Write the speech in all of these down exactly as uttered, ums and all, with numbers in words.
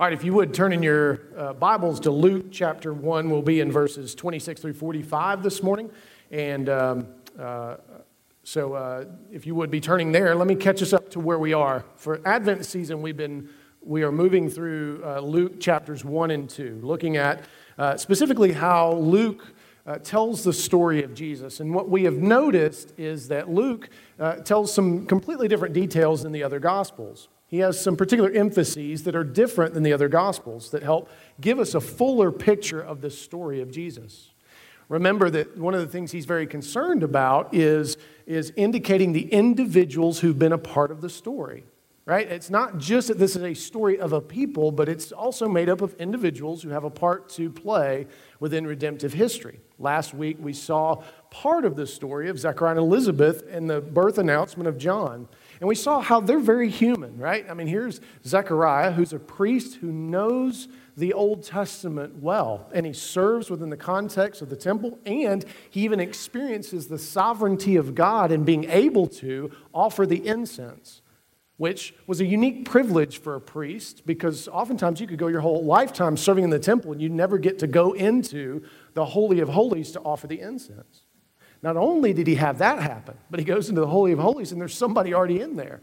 All right, if you would, turn in your uh, Bibles to Luke chapter one. We'll be in verses twenty-six through forty-five this morning. And um, uh, so uh, if you would be turning there, let me catch us up to where we are. For Advent season, we've been, we are moving through uh, Luke chapters one and two, looking at uh, specifically how Luke Uh, tells the story of Jesus. And what we have noticed is that Luke uh, tells some completely different details than the other Gospels. He has some particular emphases that are different than the other Gospels that help give us a fuller picture of the story of Jesus. Remember that one of the things he's very concerned about is, is indicating the individuals who've been a part of the story, right? It's not just that this is a story of a people, but it's also made up of individuals who have a part to play within redemptive history. Last week, we saw part of the story of Zechariah and Elizabeth and the birth announcement of John. And we saw how they're very human, right? I mean, here's Zechariah, who's a priest who knows the Old Testament well, and he serves within the context of the temple, and he even experiences the sovereignty of God in being able to offer the incense, which was a unique privilege for a priest, because oftentimes you could go your whole lifetime serving in the temple and you never get to go into the Holy of Holies to offer the incense. Not only did he have that happen, but he goes into the Holy of Holies and there's somebody already in there.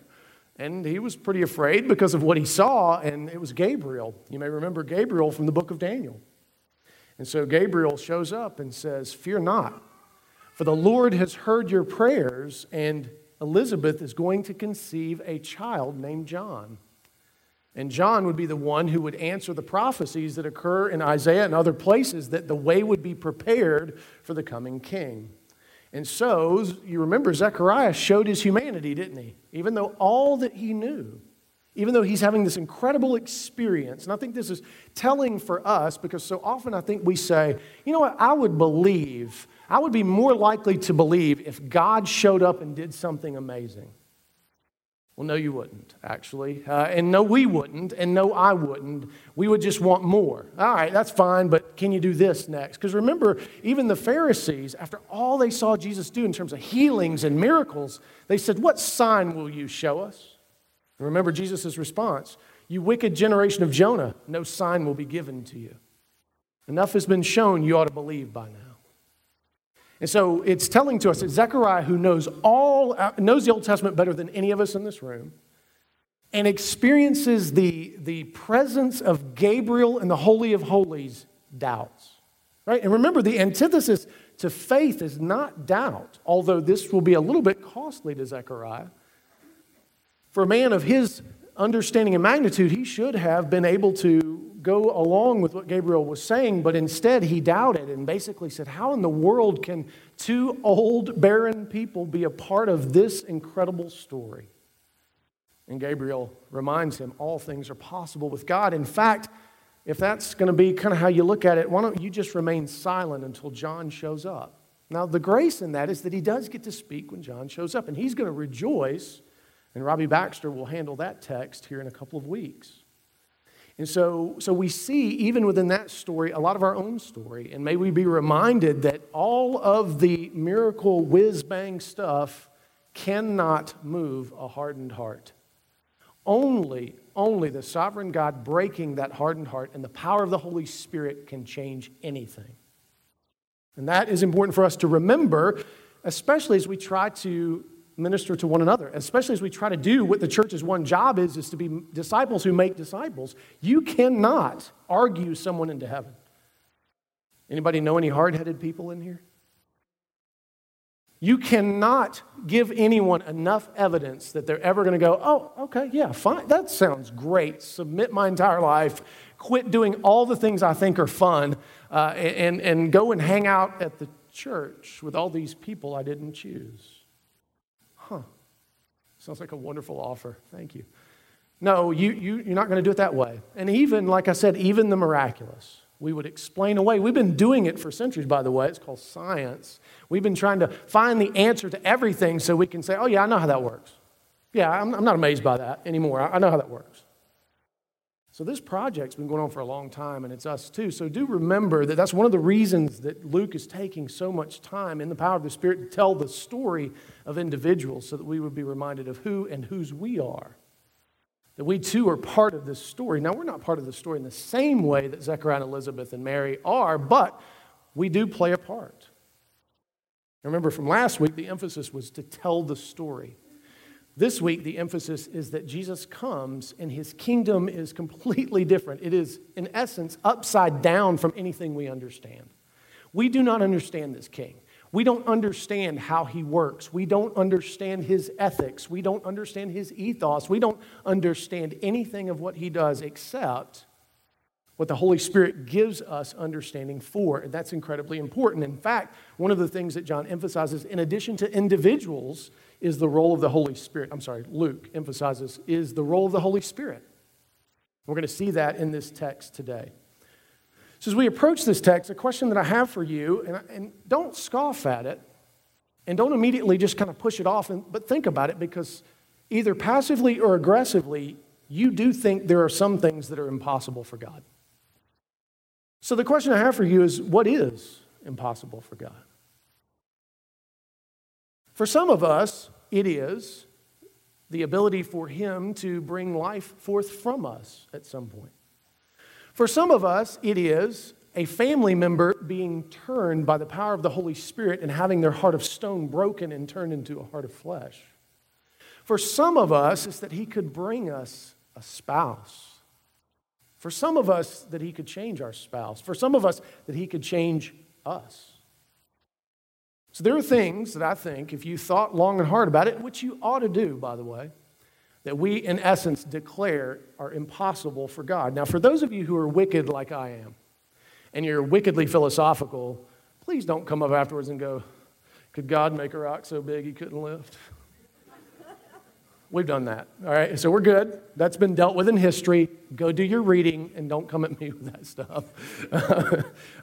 And he was pretty afraid because of what he saw, and it was Gabriel. You may remember Gabriel from the book of Daniel. And so Gabriel shows up and says, "Fear not, for the Lord has heard your prayers, and Elizabeth is going to conceive a child named John." And John would be the one who would answer the prophecies that occur in Isaiah and other places that the way would be prepared for the coming king. And so, you remember, Zechariah showed his humanity, didn't he? Even though all that he knew, even though he's having this incredible experience. And I think this is telling for us, because so often I think we say, you know what, I would believe I would be more likely to believe if God showed up and did something amazing. Well, no, you wouldn't, actually. Uh, and no, we wouldn't. And no, I wouldn't. We would just want more. All right, that's fine, but can you do this next? Because remember, even the Pharisees, after all they saw Jesus do in terms of healings and miracles, they said, "What sign will you show us?" And remember Jesus' response, "You wicked generation of Jonah, no sign will be given to you. Enough has been shown, you ought to believe by now." And so it's telling to us that Zechariah, who knows all knows the Old Testament better than any of us in this room, and experiences the, the presence of Gabriel in the Holy of Holies, doubts. Right? And remember, the antithesis to faith is not doubt, although this will be a little bit costly to Zechariah. For a man of his understanding and magnitude, he should have been able to go along with what Gabriel was saying, but instead he doubted and basically said, how in the world can two old barren people be a part of this incredible story? And Gabriel reminds him, all things are possible with God. In fact, if that's going to be kind of how you look at it, why don't you just remain silent until John shows up? Now, the grace in that is that he does get to speak when John shows up, and he's going to rejoice, and Robbie Baxter will handle that text here in a couple of weeks. And so, so we see, even within that story, a lot of our own story. And may we be reminded that all of the miracle whiz-bang stuff cannot move a hardened heart. Only, only the sovereign God breaking that hardened heart and the power of the Holy Spirit can change anything. And that is important for us to remember, especially as we try to minister to one another, especially as we try to do what the church's one job is, is to be disciples who make disciples. You cannot argue someone into heaven. Anybody know any hard-headed people in here? You cannot give anyone enough evidence that they're ever going to go, oh, okay, yeah, fine, that sounds great, submit my entire life, quit doing all the things I think are fun, uh, and, and go and hang out at the church with all these people I didn't choose. Huh, sounds like a wonderful offer. Thank you. No, you, you, you're not going to do it that way. And even, like I said, even the miraculous, we would explain away. We've been doing it for centuries, by the way. It's called science. We've been trying to find the answer to everything so we can say, oh, yeah, I know how that works. Yeah, I'm, I'm not amazed by that anymore. I, I know how that works. So this project's been going on for a long time, and it's us too. So do remember that that's one of the reasons that Luke is taking so much time in the power of the Spirit to tell the story of individuals so that we would be reminded of who and whose we are. that we too are part of this story. Now, we're not part of the story in the same way that Zechariah and Elizabeth and Mary are, but we do play a part. Now, remember from last week, the emphasis was to tell the story. This week, the emphasis is that Jesus comes and his kingdom is completely different. It is, in essence, upside down from anything we understand. We do not understand this king. We don't understand how he works. We don't understand his ethics. We don't understand his ethos. We don't understand anything of what he does except what the Holy Spirit gives us understanding for. And that's incredibly important. In fact, one of the things that John emphasizes, in addition to individuals, is the role of the Holy Spirit. I'm sorry, Luke emphasizes, is the role of the Holy Spirit. We're going to see that in this text today. So as we approach this text, a question that I have for you, and, I, and don't scoff at it, and don't immediately just kind of push it off, and, but think about it, because either passively or aggressively, you do think there are some things that are impossible for God. So the question I have for you is, what is impossible for God? For some of us, it is the ability for him to bring life forth from us at some point. For some of us, it is a family member being turned by the power of the Holy Spirit and having their heart of stone broken and turned into a heart of flesh. For some of us, it's that he could bring us a spouse. For some of us, that he could change our spouse. For some of us, that he could change us. So there are things that I think, if you thought long and hard about it, which you ought to do, by the way, that we, in essence, declare are impossible for God. Now, for those of you who are wicked like I am, and you're wickedly philosophical, please don't come up afterwards and go, could God make a rock so big he couldn't lift? We've done that, all right? So we're good. That's been dealt with in history. Go do your reading and don't come at me with that stuff.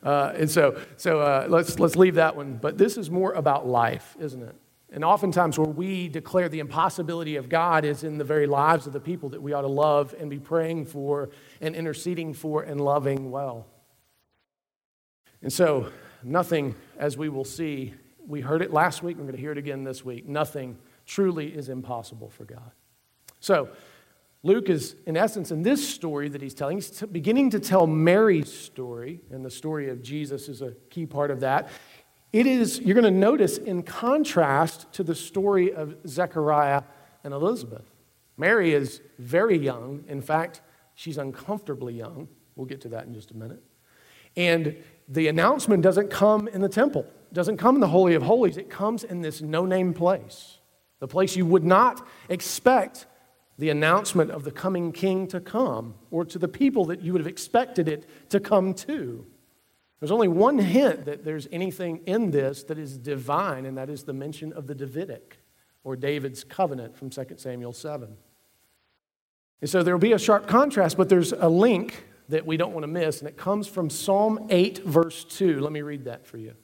uh, and so so uh, let's let's leave that one. But this is more about life, isn't it? And oftentimes where we declare the impossibility of God is in the very lives of the people that we ought to love and be praying for and interceding for and loving well. And so nothing, as we will see, we heard it last week, we're going to hear it again this week, nothing truly is impossible for God. So Luke is, in essence, in this story that he's telling, he's t- beginning to tell Mary's story, and the story of Jesus is a key part of that. It is, you're going to notice, in contrast to the story of Zechariah and Elizabeth. Mary is very young. In fact, she's uncomfortably young. We'll get to that in just a minute. And the announcement doesn't come in the temple. It doesn't come in the Holy of Holies. It comes in this no-name place. The place you would not expect the announcement of the coming king to come, or to the people that you would have expected it to come to. There's only one hint that there's anything in this that is divine, and that is the mention of the Davidic, or David's covenant from Second Samuel seven. And so there will be a sharp contrast, but there's a link that we don't want to miss, and it comes from Psalm eight, verse two. Let me read that for you.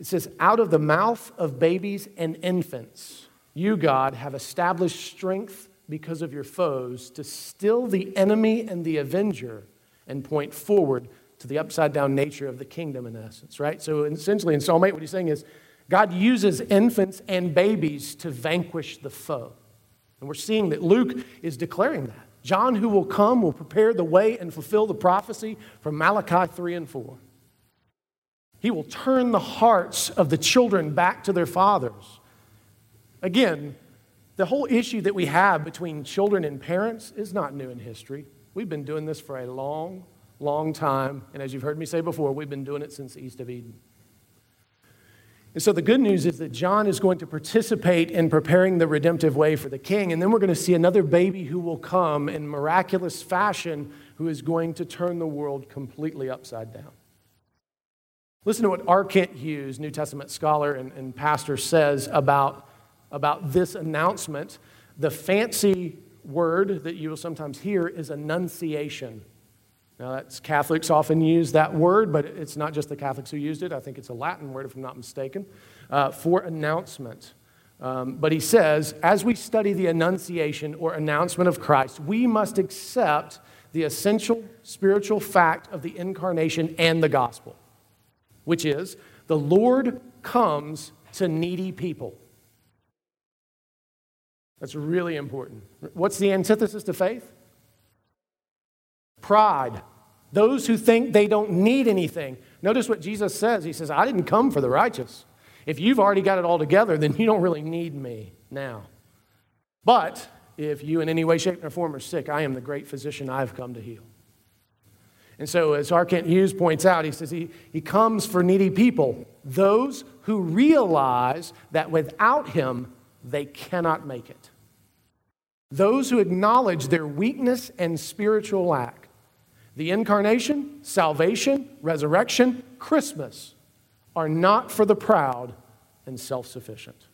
It says, out of the mouth of babies and infants, you, God, have established strength because of your foes to still the enemy and the avenger and point forward to the upside-down nature of the kingdom, in essence, right? So essentially in Psalm eight, what he's saying is God uses infants and babies to vanquish the foe. And we're seeing that Luke is declaring that. John, who will come, will prepare the way and fulfill the prophecy from Malachi three and four. He will turn the hearts of the children back to their fathers. Again, the whole issue that we have between children and parents is not new in history. We've been doing this for a long, long time. And as you've heard me say before, we've been doing it since East of Eden. And so the good news is that John is going to participate in preparing the redemptive way for the king. And then we're going to see another baby who will come in miraculous fashion, who is going to turn the world completely upside down. Listen to what R. Kent Hughes, New Testament scholar and, and pastor, says about, about this announcement. The fancy word that you will sometimes hear is annunciation. Now, that's Catholics often use that word, but it's not just the Catholics who used it. I think it's a Latin word, if I'm not mistaken, uh, for announcement. Um, but he says, as we study the annunciation or announcement of Christ, we must accept the essential spiritual fact of the incarnation and the gospel, which is the Lord comes to needy people. That's really important. What's the antithesis to faith? Pride. Those who think they don't need anything. Notice what Jesus says. He says, I didn't come for the righteous. If you've already got it all together, then you don't really need me now. But if you in any way, shape, or form are sick, I am the great physician. I've come to heal. And so as R. Kent Hughes points out, he says he, he comes for needy people, those who realize that without him, they cannot make it. Those who acknowledge their weakness and spiritual lack. The incarnation, salvation, resurrection, Christmas are not for the proud and self-sufficient.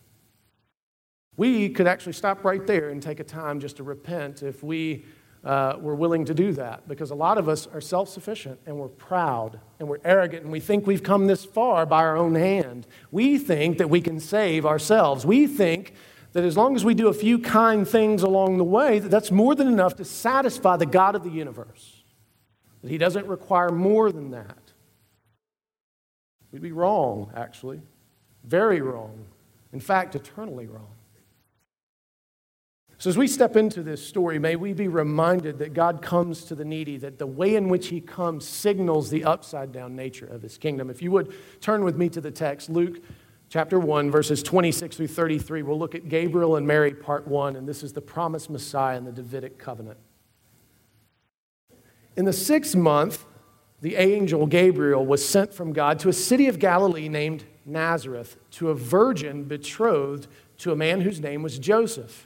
We could actually stop right there and take a time just to repent if we Uh, we're willing to do that, because a lot of us are self-sufficient and we're proud and we're arrogant and we think we've come this far by our own hand. We think that we can save ourselves. We think that as long as we do a few kind things along the way, that that's more than enough to satisfy the God of the universe, that he doesn't require more than that. We'd be wrong, actually, very wrong, in fact, eternally wrong. So as we step into this story, may we be reminded that God comes to the needy, that the way in which he comes signals the upside-down nature of his kingdom. If you would, turn with me to the text, Luke chapter one, verses twenty-six through thirty-three. We'll look at Gabriel and Mary, part one, and this is the promised Messiah in the Davidic covenant. In the sixth month, the angel Gabriel was sent from God to a city of Galilee named Nazareth, to a virgin betrothed to a man whose name was Joseph,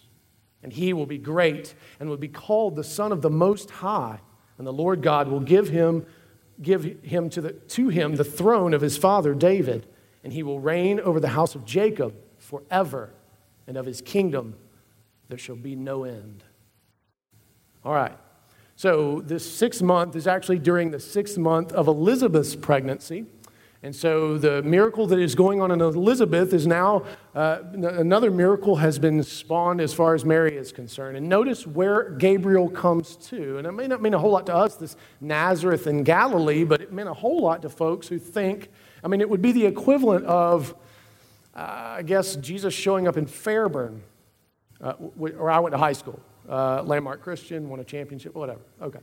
And he will be great and will be called the Son of the Most High. And the Lord God will give him, give him to, the, to him the throne of his father David. And he will reign over the house of Jacob forever. And of his kingdom there shall be no end. All right. So this sixth month is actually during the sixth month of Elizabeth's pregnancy. And so the miracle that is going on in Elizabeth is now, uh, another miracle has been spawned as far as Mary is concerned. And notice where Gabriel comes to. And it may not mean a whole lot to us, this Nazareth in Galilee, but it meant a whole lot to folks who think, I mean, it would be the equivalent of, uh, I guess, Jesus showing up in Fairburn, uh, where I went to high school. Uh, Landmark Christian, won a championship, whatever. Okay.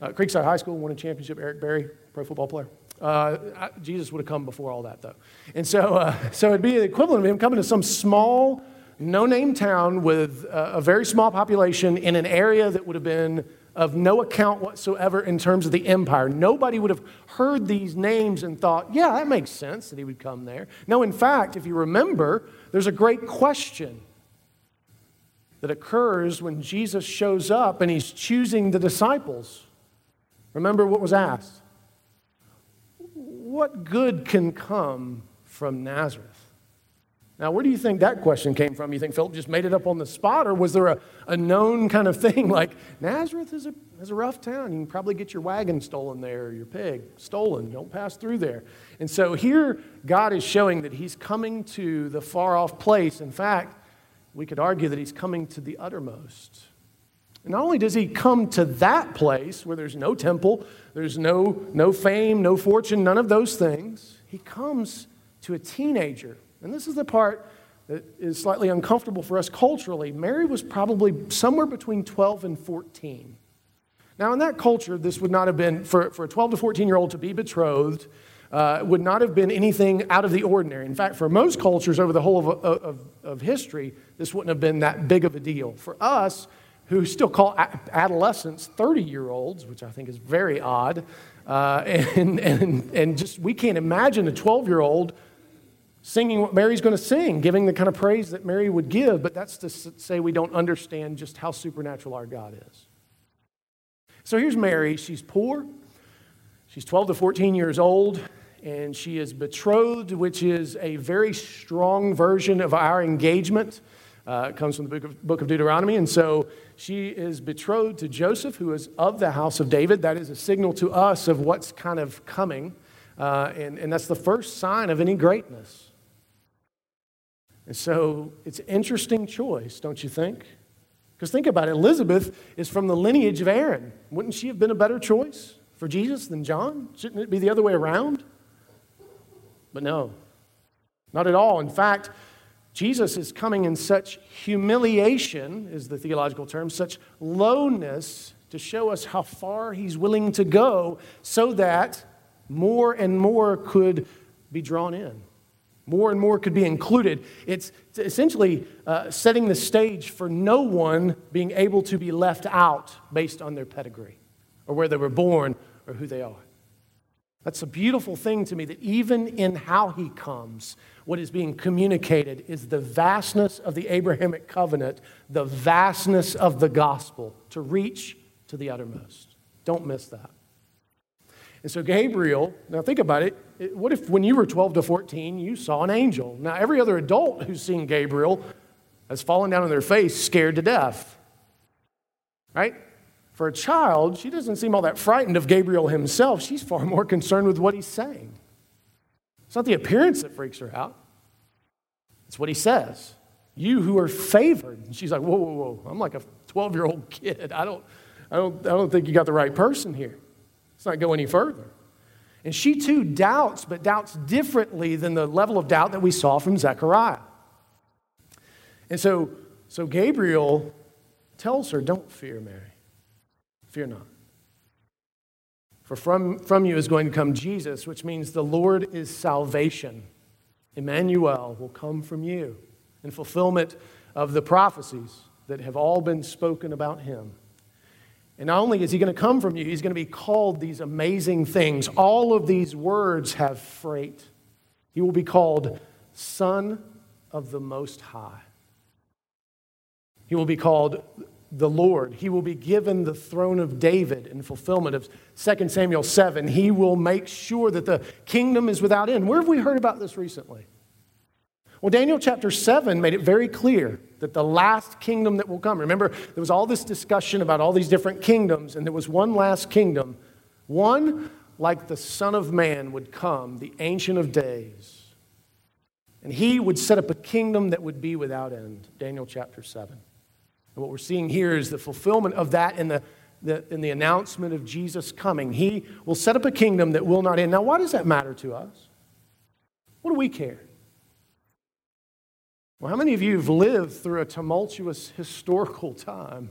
Uh, Creekside High School, won a championship. Eric Berry, pro football player. Uh, Jesus would have come before all that, though. And so uh, so it'd be the equivalent of him coming to some small, no-name town with a, a very small population in an area that would have been of no account whatsoever in terms of the empire. Nobody would have heard these names and thought, yeah, that makes sense that he would come there. No, in fact, if you remember, there's a great question that occurs when Jesus shows up and he's choosing the disciples. Remember what was asked? What good can come from Nazareth? Now, where do you think that question came from? You think Philip just made it up on the spot, or was there a, a known kind of thing like, Nazareth is a, is a rough town. You can probably get your wagon stolen there, or your pig stolen. Don't pass through there. And so here, God is showing that he's coming to the far-off place. In fact, we could argue that he's coming to the uttermost. And not only does he come to that place where there's no temple, there's no, no fame, no fortune, none of those things, he comes to a teenager. And this is the part that is slightly uncomfortable for us culturally. Mary was probably somewhere between twelve and fourteen. Now, in that culture, this would not have been, for, for a twelve to fourteen-year-old to be betrothed, uh, would not have been anything out of the ordinary. In fact, for most cultures over the whole of, of, of history, this wouldn't have been that big of a deal. For us, who still call adolescents thirty-year-olds, which I think is very odd, uh, and and and just we can't imagine a twelve-year-old singing what Mary's going to sing, giving the kind of praise that Mary would give, but that's to say we don't understand just how supernatural our God is. So here's Mary. She's poor. She's twelve to fourteen years old, and she is betrothed, which is a very strong version of our engagement. Uh, it comes from the book of, book of Deuteronomy. And so she is betrothed to Joseph, who is of the house of David. That is a signal to us of what's kind of coming. Uh, and, and that's the first sign of any greatness. And so it's an interesting choice, don't you think? Because think about it. Elizabeth is from the lineage of Aaron. Wouldn't she have been a better choice for Jesus than John? Shouldn't it be the other way around? But no, not at all. In fact, Jesus is coming in such humiliation, is the theological term, such lowness, to show us how far he's willing to go so that more and more could be drawn in. More and more could be included. It's essentially uh, setting the stage for no one being able to be left out based on their pedigree or where they were born or who they are. That's a beautiful thing to me, that even in how he comes, what is being communicated is the vastness of the Abrahamic covenant, the vastness of the gospel, to reach to the uttermost. Don't miss that. And so Gabriel, now think about it, what if when you were twelve to fourteen, you saw an angel? Now every other adult who's seen Gabriel has fallen down on their face, scared to death, right? For a child, she doesn't seem all that frightened of Gabriel himself. She's far more concerned with what he's saying. It's not the appearance that freaks her out. It's what he says. You who are favored. And she's like, whoa, whoa, whoa. I'm like a twelve-year-old kid. I don't, I don't, I don't think you got the right person here. Let's not go any further. And she too doubts, but doubts differently than the level of doubt that we saw from Zechariah. And so, so Gabriel tells her, don't fear, Mary. Fear not. For from, from you is going to come Jesus, which means the Lord is salvation. Emmanuel will come from you in fulfillment of the prophecies that have all been spoken about him. And not only is he going to come from you, he's going to be called these amazing things. All of these words have freight. He will be called Son of the Most High. He will be called the Lord. He will be given the throne of David in fulfillment of Second Samuel seven. He will make sure that the kingdom is without end. Where have we heard about this recently? Well, Daniel chapter seven made it very clear that the last kingdom that will come. Remember, there was all this discussion about all these different kingdoms, and there was one last kingdom. One, like the Son of Man, would come, the Ancient of Days. And he would set up a kingdom that would be without end, Daniel chapter seven. And what we're seeing here is the fulfillment of that in the, the, in the announcement of Jesus coming. He will set up a kingdom that will not end. Now, why does that matter to us? What do we care? Well, how many of you have lived through a tumultuous historical time?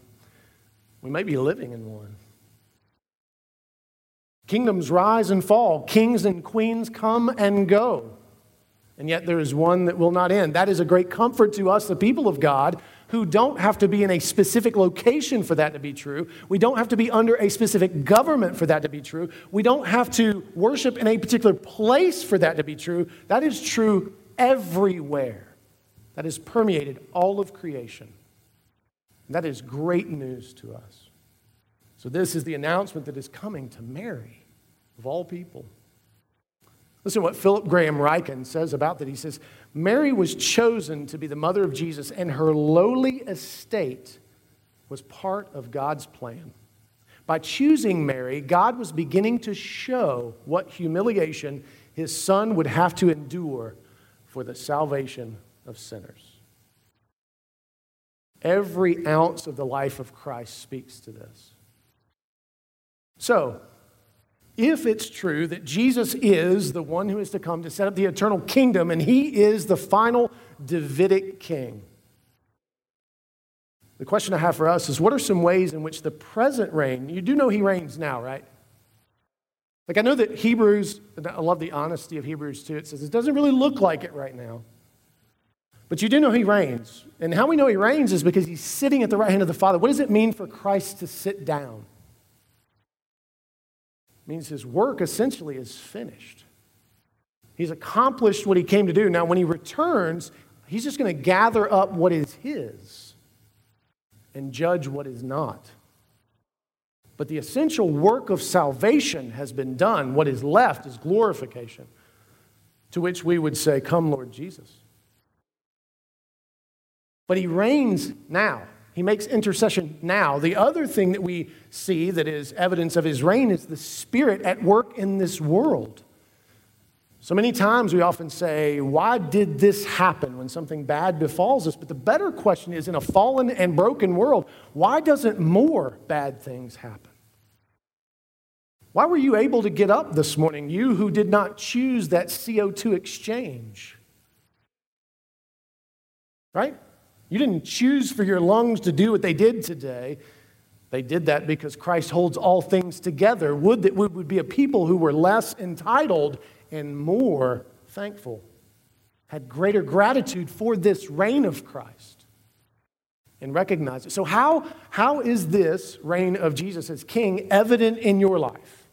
We may be living in one. Kingdoms rise and fall. Kings and queens come and go. And yet there is one that will not end. That is a great comfort to us, the people of God, who don't have to be in a specific location for that to be true. We don't have to be under a specific government for that to be true. We don't have to worship in a particular place for that to be true. That is true everywhere. That has permeated all of creation. And that is great news to us. So this is the announcement that is coming to Mary, of all people. Listen to what Philip Graham Ryken says about that. He says, Mary was chosen to be the mother of Jesus, and her lowly estate was part of God's plan. By choosing Mary, God was beginning to show what humiliation his son would have to endure for the salvation of sinners. Every ounce of the life of Christ speaks to this. So, if it's true that Jesus is the one who is to come to set up the eternal kingdom, and he is the final Davidic king, the question I have for us is, what are some ways in which the present reign, you do know he reigns now, right? Like, I know that Hebrews, I love the honesty of Hebrews too. It says it doesn't really look like it right now. But you do know he reigns. And how we know he reigns is because he's sitting at the right hand of the Father. What does it mean for Christ to sit down? It means his work essentially is finished. He's accomplished what he came to do. Now, when he returns, he's just going to gather up what is his and judge what is not. But the essential work of salvation has been done. What is left is glorification, to which we would say, come, Lord Jesus. but he reigns now. He makes intercession now. The other thing that we see that is evidence of his reign is the Spirit at work in this world. So many times we often say, why did this happen when something bad befalls us? But the better question is, in a fallen and broken world, why doesn't more bad things happen? Why were you able to get up this morning, you who did not choose that C O two exchange? Right? You didn't choose for your lungs to do what they did today. They did that because Christ holds all things together. Would that we would be a people who were less entitled and more thankful, had greater gratitude for this reign of Christ and recognize it. So how, how is this reign of Jesus as King evident in your life?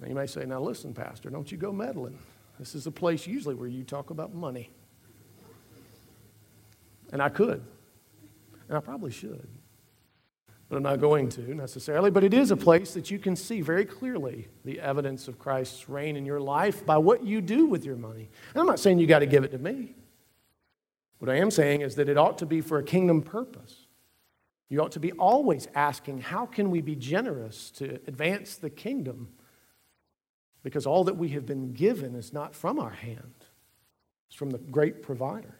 Now you may say, now listen, Pastor, don't you go meddling. This is a place usually where you talk about money. And I could. And I probably should. But I'm not going to necessarily. But it is a place that you can see very clearly the evidence of Christ's reign in your life by what you do with your money. And I'm not saying you got to give it to me. What I am saying is that it ought to be for a kingdom purpose. You ought to be always asking, how can we be generous to advance the kingdom? Because all that we have been given is not from our hand. It's from the great provider.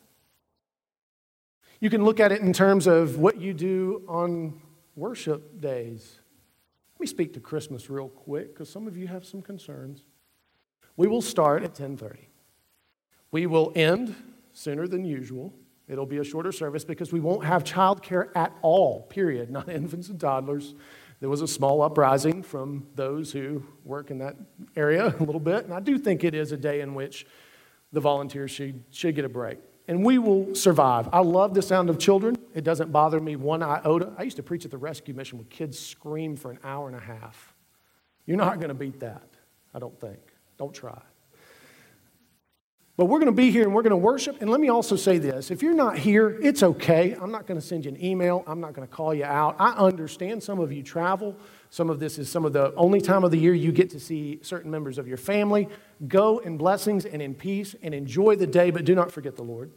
You can look at it in terms of what you do on worship days. Let me speak to Christmas real quick, because some of you have some concerns. We will start at ten thirty. We will end sooner than usual. It'll be a shorter service because we won't have childcare at all, period, not infants and toddlers. There was a small uprising from those who work in that area a little bit, and I do think it is a day in which the volunteers should, should get a break. And we will survive. I love the sound of children. It doesn't bother me one iota. I used to preach at the rescue mission where kids scream for an hour and a half. You're not going to beat that, I don't think. Don't try. But we're going to be here and we're going to worship. And let me also say this. If you're not here, it's okay. I'm not going to send you an email. I'm not going to call you out. I understand some of you travel. Some of this is some of the only time of the year you get to see certain members of your family. Go in blessings and in peace and enjoy the day, but do not forget the Lord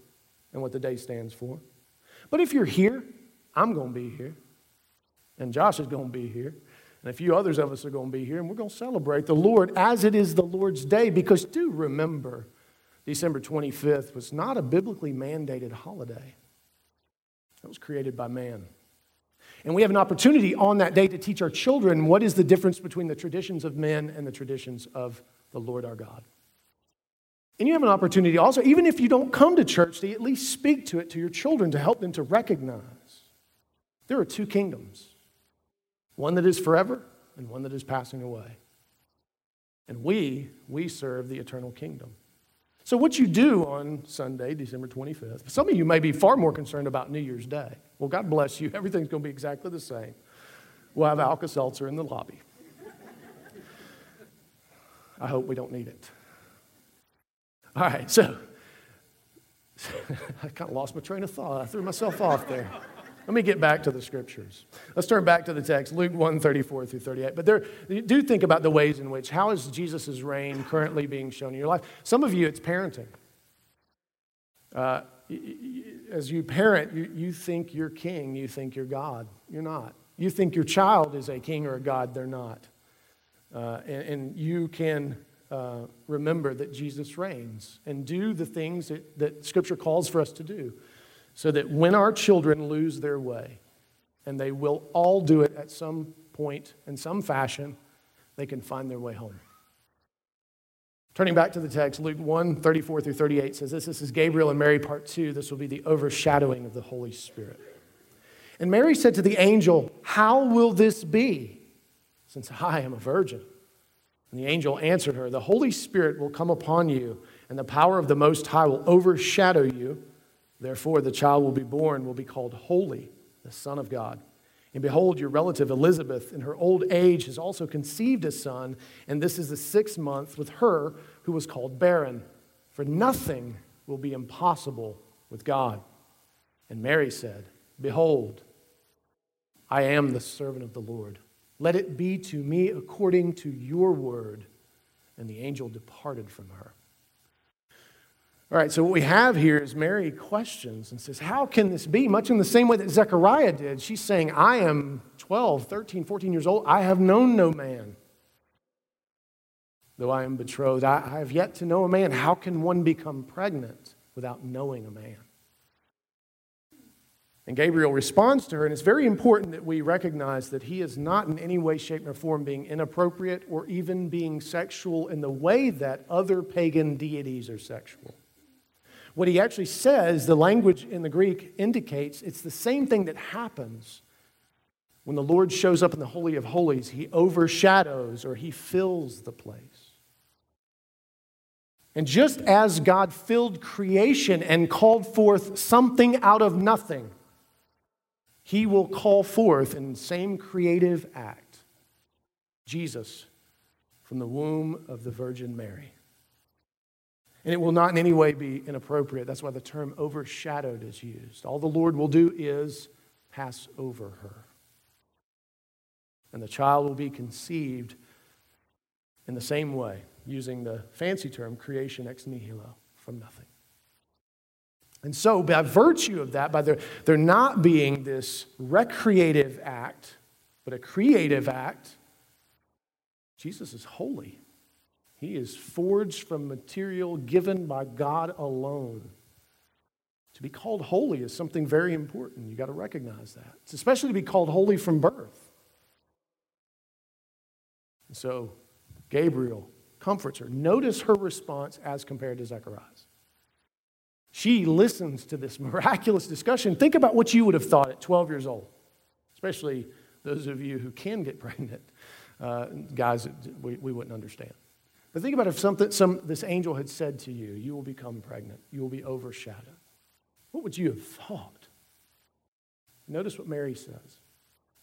and what the day stands for. But if you're here, I'm going to be here. And Josh is going to be here. And a few others of us are going to be here. And we're going to celebrate the Lord as it is the Lord's day. Because do remember, December twenty-fifth was not a biblically mandated holiday. It was created by man. And we have an opportunity on that day to teach our children what is the difference between the traditions of men and the traditions of the Lord our God. And you have an opportunity also, even if you don't come to church, to at least speak to it to your children to help them to recognize there are two kingdoms, one that is forever and one that is passing away. And we, we serve the eternal kingdom. So what you do on Sunday, December twenty-fifth, some of you may be far more concerned about New Year's Day. Well, God bless you. Everything's going to be exactly the same. We'll have Alka-Seltzer in the lobby. I hope we don't need it. All right, so I kind of lost my train of thought. I threw myself off there. Let me get back to the scriptures. Let's turn back to the text, Luke one, thirty-four through thirty-eight. But there, you do think about the ways in which, how is Jesus' reign currently being shown in your life? Some of you, it's parenting. Uh, as you parent, you, you think you're king, you think you're God. You're not. You think your child is a king or a God, they're not. Uh, and, and you can uh, remember that Jesus reigns and do the things that, that Scripture calls for us to do. So that when our children lose their way, and they will all do it at some point in some fashion, they can find their way home. Turning back to the text, Luke one, thirty-four through thirty-eight says this. This is Gabriel and Mary part two. This will be the overshadowing of the Holy Spirit. And Mary said to the angel, "How will this be, since I am a virgin?" And the angel answered her, "The Holy Spirit will come upon you, and the power of the Most High will overshadow you. Therefore, the child will be born, will be called Holy, the Son of God. And behold, your relative Elizabeth, in her old age, has also conceived a son, and this is the sixth month with her who was called barren. For nothing will be impossible with God." And Mary said, "Behold, I am the servant of the Lord. Let it be to me according to your word." And the angel departed from her. All right, so what we have here is Mary questions and says, how can this be? Much in the same way that Zechariah did. She's saying, I am twelve, thirteen, fourteen years old. I have known no man. Though I am betrothed, I have yet to know a man. How can one become pregnant without knowing a man? And Gabriel responds to her, and it's very important that we recognize that he is not in any way, shape, or form being inappropriate or even being sexual in the way that other pagan deities are sexual. What he actually says, the language in the Greek indicates, it's the same thing that happens when the Lord shows up in the Holy of Holies. He overshadows or he fills the place. And just as God filled creation and called forth something out of nothing, he will call forth in the same creative act, Jesus from the womb of the Virgin Mary. And it will not in any way be inappropriate. That's why the term overshadowed is used. All the Lord will do is pass over her. And the child will be conceived in the same way, using the fancy term creation ex nihilo, from nothing. And so by virtue of that, by there, there not being this recreative act, but a creative act, Jesus is holy. He is forged from material given by God alone. To be called holy is something very important. You got to recognize that. It's especially to be called holy from birth. And so Gabriel comforts her. Notice her response as compared to Zechariah's. She listens to this miraculous discussion. Think about what you would have thought at twelve years old, especially those of you who can get pregnant. Uh, guys, we, we wouldn't understand. But think about if something, some this angel had said to you, you will become pregnant, you will be overshadowed. What would you have thought? Notice what Mary says.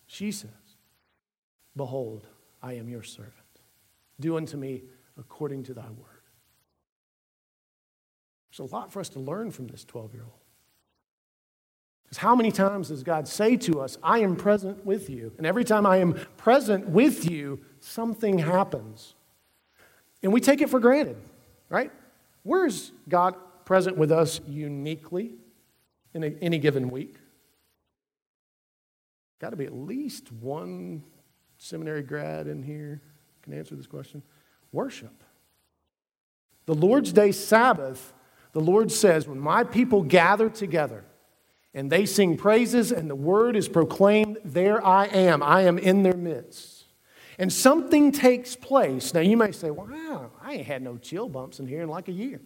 She says, behold, I am your servant. Do unto me according to thy word. There's a lot for us to learn from this twelve-year-old. Because how many times does God say to us, I am present with you? And every time I am present with you, something happens. And we take it for granted, right? Where is God present with us uniquely in a, any given week? Got to be at least one seminary grad in here who can answer this question. Worship. The Lord's Day Sabbath. The Lord says, when my people gather together and they sing praises and the word is proclaimed, there I am. I am in their midst. And something takes place. Now, you may say, wow, I ain't had no chill bumps in here in like a year.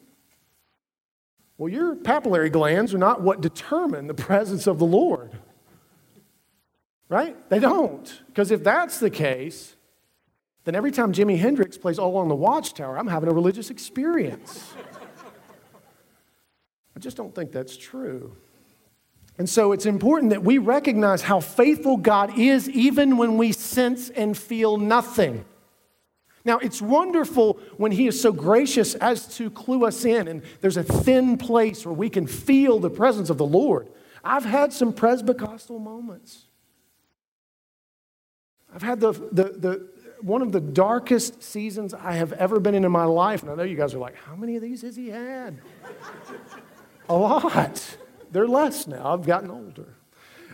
Well, your papillary glands are not what determine the presence of the Lord. Right? They don't. Because if that's the case, then every time Jimi Hendrix plays All on the Watchtower, I'm having a religious experience. I just don't think that's true. And so it's important that we recognize how faithful God is even when we sense and feel nothing. Now, it's wonderful when he is so gracious as to clue us in, and there's a thin place where we can feel the presence of the Lord. I've had some Presbycostal moments. I've had the the the one of the darkest seasons I have ever been in in my life, and I know you guys are like, how many of these has he had? A lot. They're less now. I've gotten older.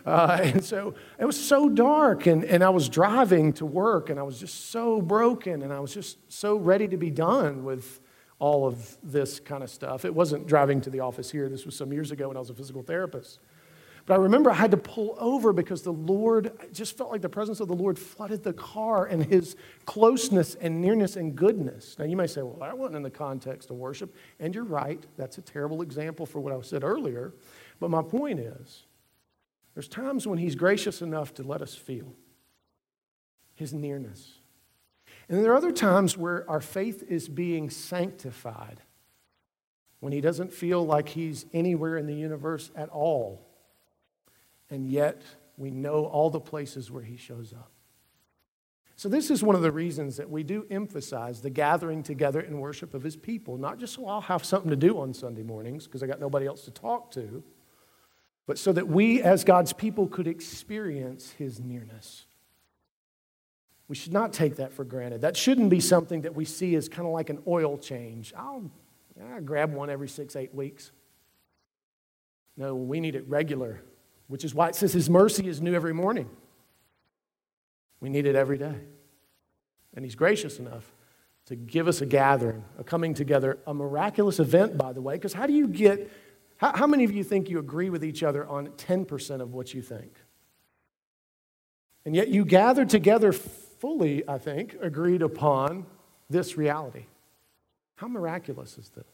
Uh, and so it was so dark, and, and I was driving to work, and I was just so broken, and I was just so ready to be done with all of this kind of stuff. It wasn't driving to the office here. This was some years ago when I was a physical therapist. But I remember I had to pull over because the Lord, I just felt like the presence of the Lord flooded the car and his closeness and nearness and goodness. Now, you may say, well, that wasn't in the context of worship. And you're right. That's a terrible example for what I said earlier. But my point is, there's times when he's gracious enough to let us feel his nearness. And there are other times where our faith is being sanctified, when he doesn't feel like he's anywhere in the universe at all. And yet, we know all the places where he shows up. So this is one of the reasons that we do emphasize the gathering together in worship of his people. Not just so I'll have something to do on Sunday mornings because I got nobody else to talk to, but so that we as God's people could experience his nearness. We should not take that for granted. That shouldn't be something that we see as kind of like an oil change. I'll I grab one every six, eight weeks. No, we need it regular, which is why it says His mercy is new every morning. We need it every day. And He's gracious enough to give us a gathering, a coming together, a miraculous event, by the way, because how do you get, how, how many of you think you agree with each other on ten percent of what you think? And yet you gather together fully, I think, agreed upon this reality. How miraculous is this?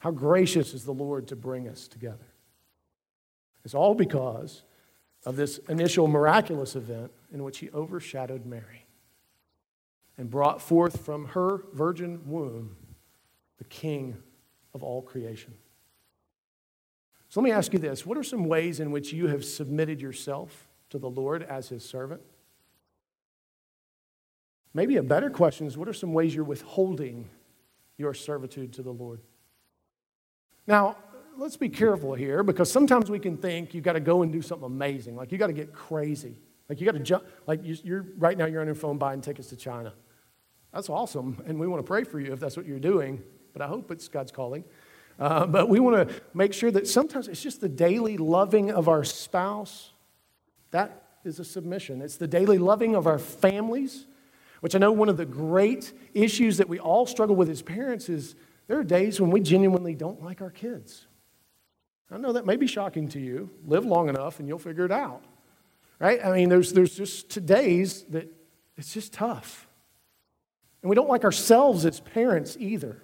How gracious is the Lord to bring us together? It's all because of this initial miraculous event in which He overshadowed Mary and brought forth from her virgin womb the King of all creation. So let me ask you this. What are some ways in which you have submitted yourself to the Lord as His servant? Maybe a better question is, what are some ways you're withholding your servitude to the Lord? Now, let's be careful here, because sometimes we can think you got to go and do something amazing. Like, you got to get crazy. Like, you got to jump. Like, you're right now, you're on your phone buying tickets to China. That's awesome, and we want to pray for you if that's what you're doing, but I hope it's God's calling. Uh, but we want to make sure that sometimes it's just the daily loving of our spouse. That is a submission. It's the daily loving of our families, which I know one of the great issues that we all struggle with as parents is there are days when we genuinely don't like our kids. I know that may be shocking to you. Live long enough and you'll figure it out, right? I mean, there's there's just days that it's just tough. And we don't like ourselves as parents either.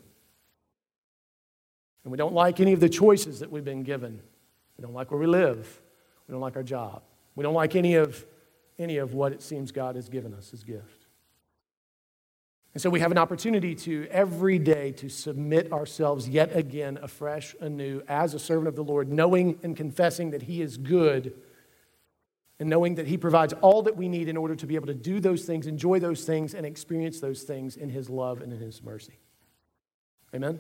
And we don't like any of the choices that we've been given. We don't like where we live. We don't like our job. We don't like any of any of what it seems God has given us as gift. And so we have an opportunity to, every day, to submit ourselves yet again, afresh, anew, as a servant of the Lord, knowing and confessing that He is good and knowing that He provides all that we need in order to be able to do those things, enjoy those things, and experience those things in His love and in His mercy. Amen?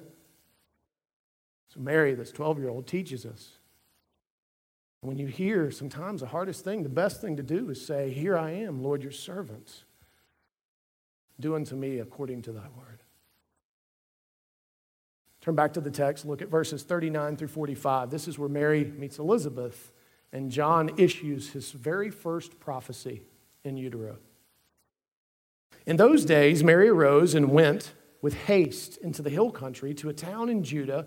So Mary, this twelve-year-old, teaches us. When you hear, sometimes the hardest thing, the best thing to do is say, "Here I am, Lord, your servant. Do unto me according to thy word." Turn back to the text. Look at verses thirty-nine through forty-five. This is where Mary meets Elizabeth, and John issues his very first prophecy in utero. "In those days, Mary arose and went with haste into the hill country to a town in Judah,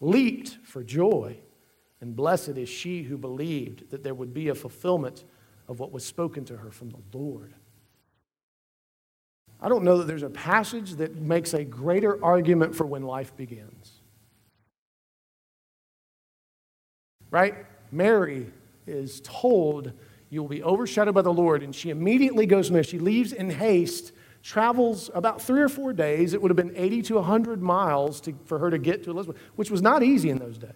leaped for joy. And blessed is she who believed that there would be a fulfillment of what was spoken to her from the Lord.'" I don't know that there's a passage that makes a greater argument for when life begins. Right? Mary is told, "You will be overshadowed by the Lord," and she immediately goes from there. She leaves in haste, travels about three or four days. It would have been eighty to one hundred miles to, for her to get to Elizabeth, which was not easy in those days.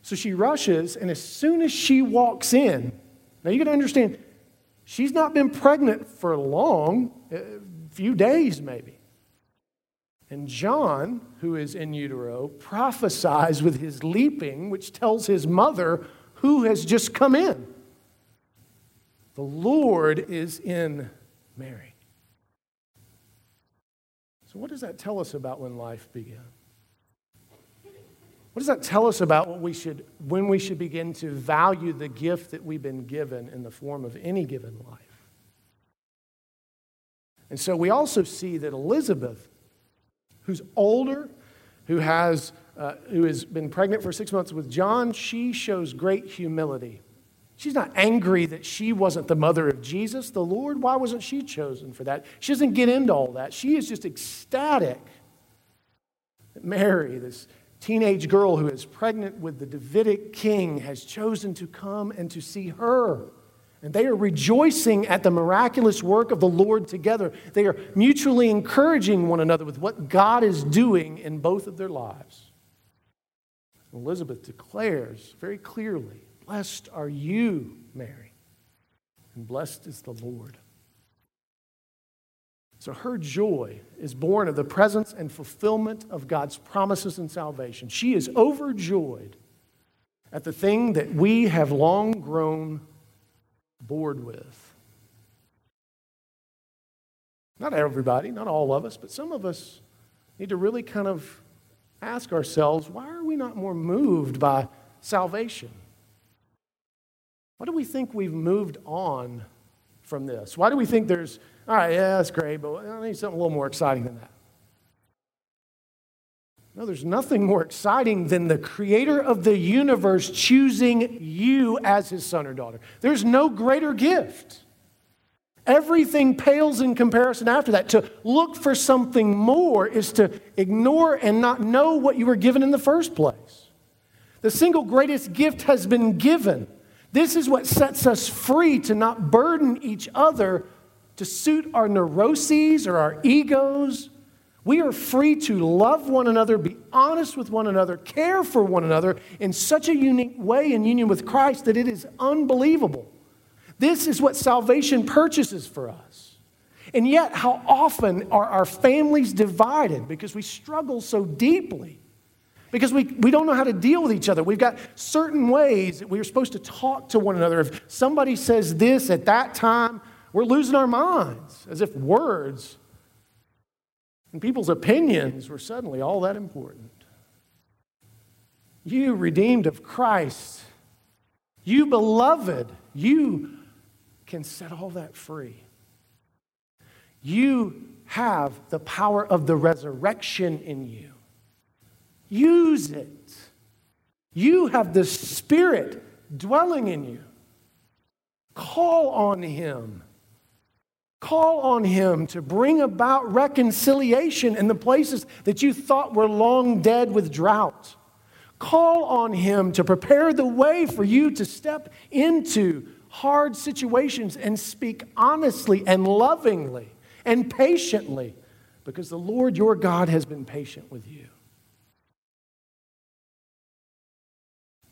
So she rushes, and as soon as she walks in, now you got to understand, she's not been pregnant for long, a few days maybe. And John, who is in utero, prophesies with his leaping, which tells his mother who has just come in. The Lord is in Mary. So what does that tell us about when life began? What does that tell us about what we should, when we should begin to value the gift that we've been given in the form of any given life? And so we also see that Elizabeth, who's older, who has uh, who has been pregnant for six months with John, she shows great humility. She's not angry that she wasn't the mother of Jesus, the Lord. Why wasn't she chosen for that? She doesn't get into all that. She is just ecstatic that Mary, this teenage girl who is pregnant with the Davidic king, has chosen to come and to see her And they are rejoicing at the miraculous work of the Lord together. They are mutually encouraging one another with what God is doing in both of their lives. Elizabeth declares very clearly, "Blessed are you, Mary, and blessed is the Lord." So her joy is born of the presence and fulfillment of God's promises and salvation. She is overjoyed at the thing that we have long grown bored with. Not everybody, not all of us, but some of us need to really kind of ask ourselves, why are we not more moved by salvation? Why do we think we've moved on from this? Why do we think there's, all right, yeah, that's great, but I need something a little more exciting than that. No, there's nothing more exciting than the creator of the universe choosing you as his son or daughter. There's no greater gift. Everything pales in comparison after that. To look for something more is to ignore and not know what you were given in the first place. The single greatest gift has been given. This is what sets us free to not burden each other to suit our neuroses or our egos. We are free to love one another, be honest with one another, care for one another in such a unique way in union with Christ that it is unbelievable. This is what salvation purchases for us. And yet, how often are our families divided because we struggle so deeply, because we, we don't know how to deal with each other. We've got certain ways that we are supposed to talk to one another. If somebody says this at that time, we're losing our minds as if words and people's opinions were suddenly all that important. You redeemed of Christ, you beloved, you can set all that free. You have the power of the resurrection in you. Use it. You have the Spirit dwelling in you. Call on him. Call on him to bring about reconciliation in the places that you thought were long dead with drought. Call on him to prepare the way for you to step into hard situations and speak honestly and lovingly and patiently, because the Lord your God has been patient with you.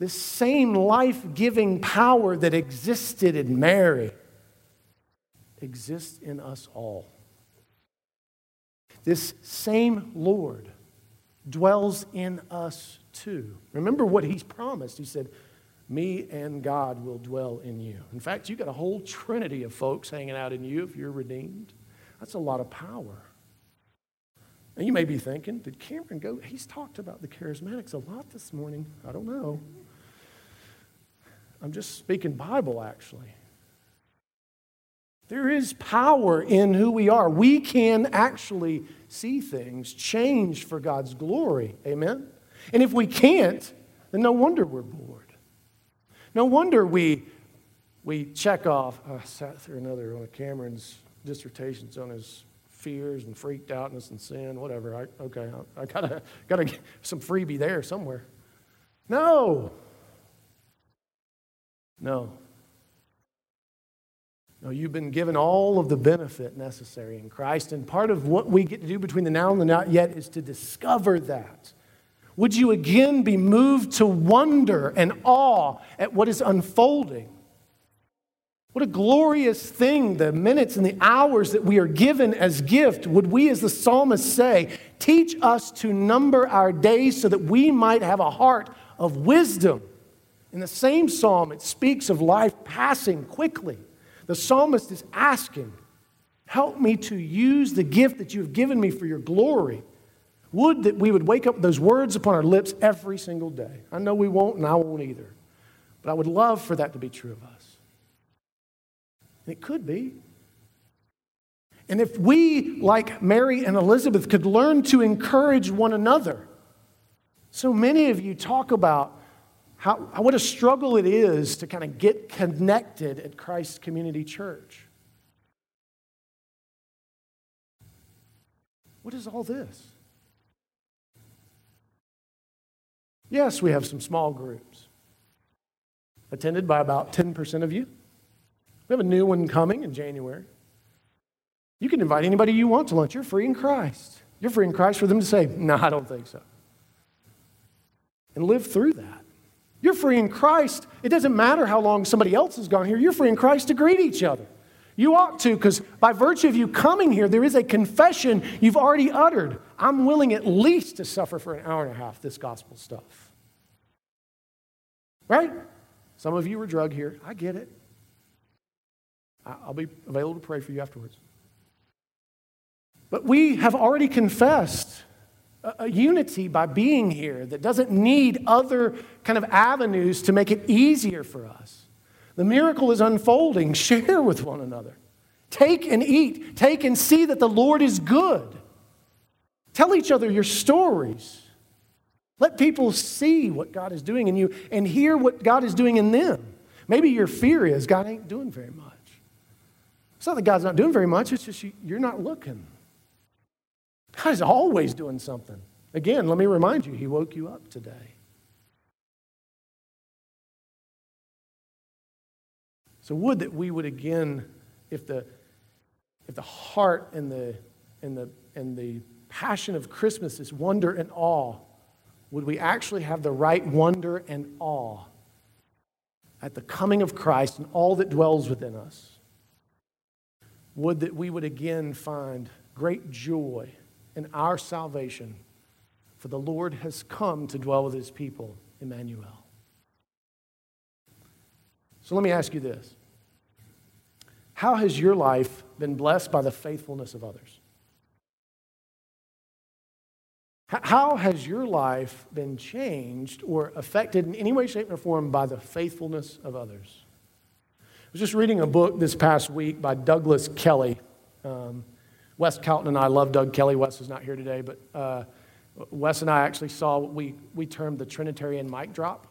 This same life-giving power that existed in Mary exists in us all. This same Lord dwells in us too. Remember what he's promised. He said, me and God will dwell in you. In fact, you've got a whole trinity of folks hanging out in you if you're redeemed. That's a lot of power. Now you may be thinking, did Cameron go? He's talked about the charismatics a lot this morning. I don't know. I'm just speaking Bible, actually. There is power in who we are. We can actually see things change for God's glory. Amen? And if we can't, then no wonder we're bored. No wonder we we check off. I sat through another one of Cameron's dissertations on his fears and freaked outness and sin, whatever. I, okay, I, I gotta, gotta get some freebie there somewhere. No. No. No, you've been given all of the benefit necessary in Christ, and part of what we get to do between the now and the not yet is to discover that. Would you again be moved to wonder and awe at what is unfolding? What a glorious thing, the minutes and the hours that we are given as gift. Would we, as the psalmist, say, teach us to number our days so that we might have a heart of wisdom. In the same psalm, it speaks of life passing quickly. The psalmist is asking, help me to use the gift that you've given me for your glory. Would that we would wake up with those words upon our lips every single day. I know we won't, and I won't either. But I would love for that to be true of us. It could be. And if we, like Mary and Elizabeth, could learn to encourage one another. So many of you talk about How, what a struggle it is to kind of get connected at Christ Community Church. What is all this? Yes, we have some small groups, attended by about ten percent of you. We have a new one coming in January. You can invite anybody you want to lunch. You're free in Christ. You're free in Christ for them to say, no, I don't think so. And live through that. You're free in Christ. It doesn't matter how long somebody else has gone here. You're free in Christ to greet each other. You ought to, because by virtue of you coming here, there is a confession you've already uttered. I'm willing at least to suffer for an hour and a half this gospel stuff. Right? Some of you were drugged here. I get it. I'll be available to pray for you afterwards. But we have already confessed a, a unity by being here that doesn't need other kind of avenues to make it easier for us. The miracle is unfolding. Share with one another. Take and eat. Take and see that the Lord is good. Tell each other your stories. Let people see what God is doing in you and hear what God is doing in them. Maybe your fear is God ain't doing very much. It's not that God's not doing very much. It's just you, you're not looking. God is always doing something. Again, let me remind you, he woke you up today. So would that we would again, if the if the heart and the and the and the passion of Christmas is wonder and awe, would we actually have the right wonder and awe at the coming of Christ and all that dwells within us? Would that we would again find great joy in our salvation, for the Lord has come to dwell with his people, Emmanuel. So let me ask you this. How has your life been blessed by the faithfulness of others? How has your life been changed or affected in any way, shape, or form by the faithfulness of others? I was just reading a book this past week by Douglas Kelly. Um, Wes Calton and I love Doug Kelly. Wes is not here today, but uh, Wes and I actually saw what we, we termed the Trinitarian mic drop.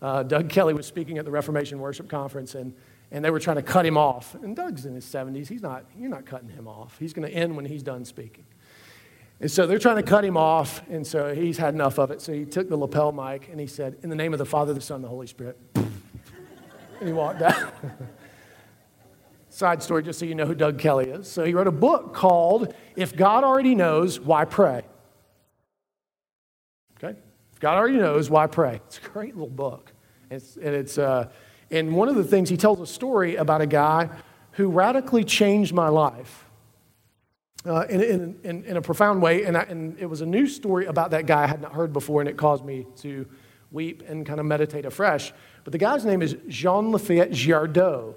Uh, Doug Kelly was speaking at the Reformation Worship Conference, and, and they were trying to cut him off. And Doug's in his seventies. He's not, you're not cutting him off. He's going to end when he's done speaking. And so they're trying to cut him off, and so he's had enough of it. So he took the lapel mic, and he said, in the name of the Father, the Son, and the Holy Spirit. And he walked out. Side story, just so you know who Doug Kelly is. So he wrote a book called If God Already Knows, Why Pray? Okay? If God Already Knows, Why Pray? It's a great little book. It's, and, it's, uh, and one of the things, he tells a story about a guy who radically changed my life uh, in, in, in, in a profound way. And, I, and it was a new story about that guy I had not heard before, and it caused me to weep and kind of meditate afresh. But the guy's name is Jean Lafayette Girardeau.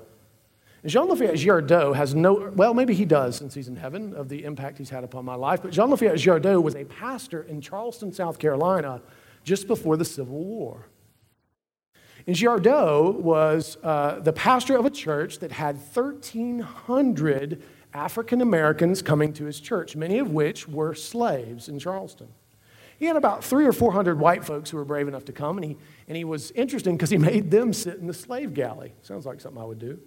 Jean Lafayette Girardeau has no, well, maybe he does since he's in heaven, of the impact he's had upon my life. But Jean Lafayette Girardeau was a pastor in Charleston, South Carolina, just before the Civil War. And Girardeau was uh, the pastor of a church that had thirteen hundred African Americans coming to his church, many of which were slaves in Charleston. He had about three or four hundred white folks who were brave enough to come, and he, and he was interesting because he made them sit in the slave galley. Sounds like something I would do.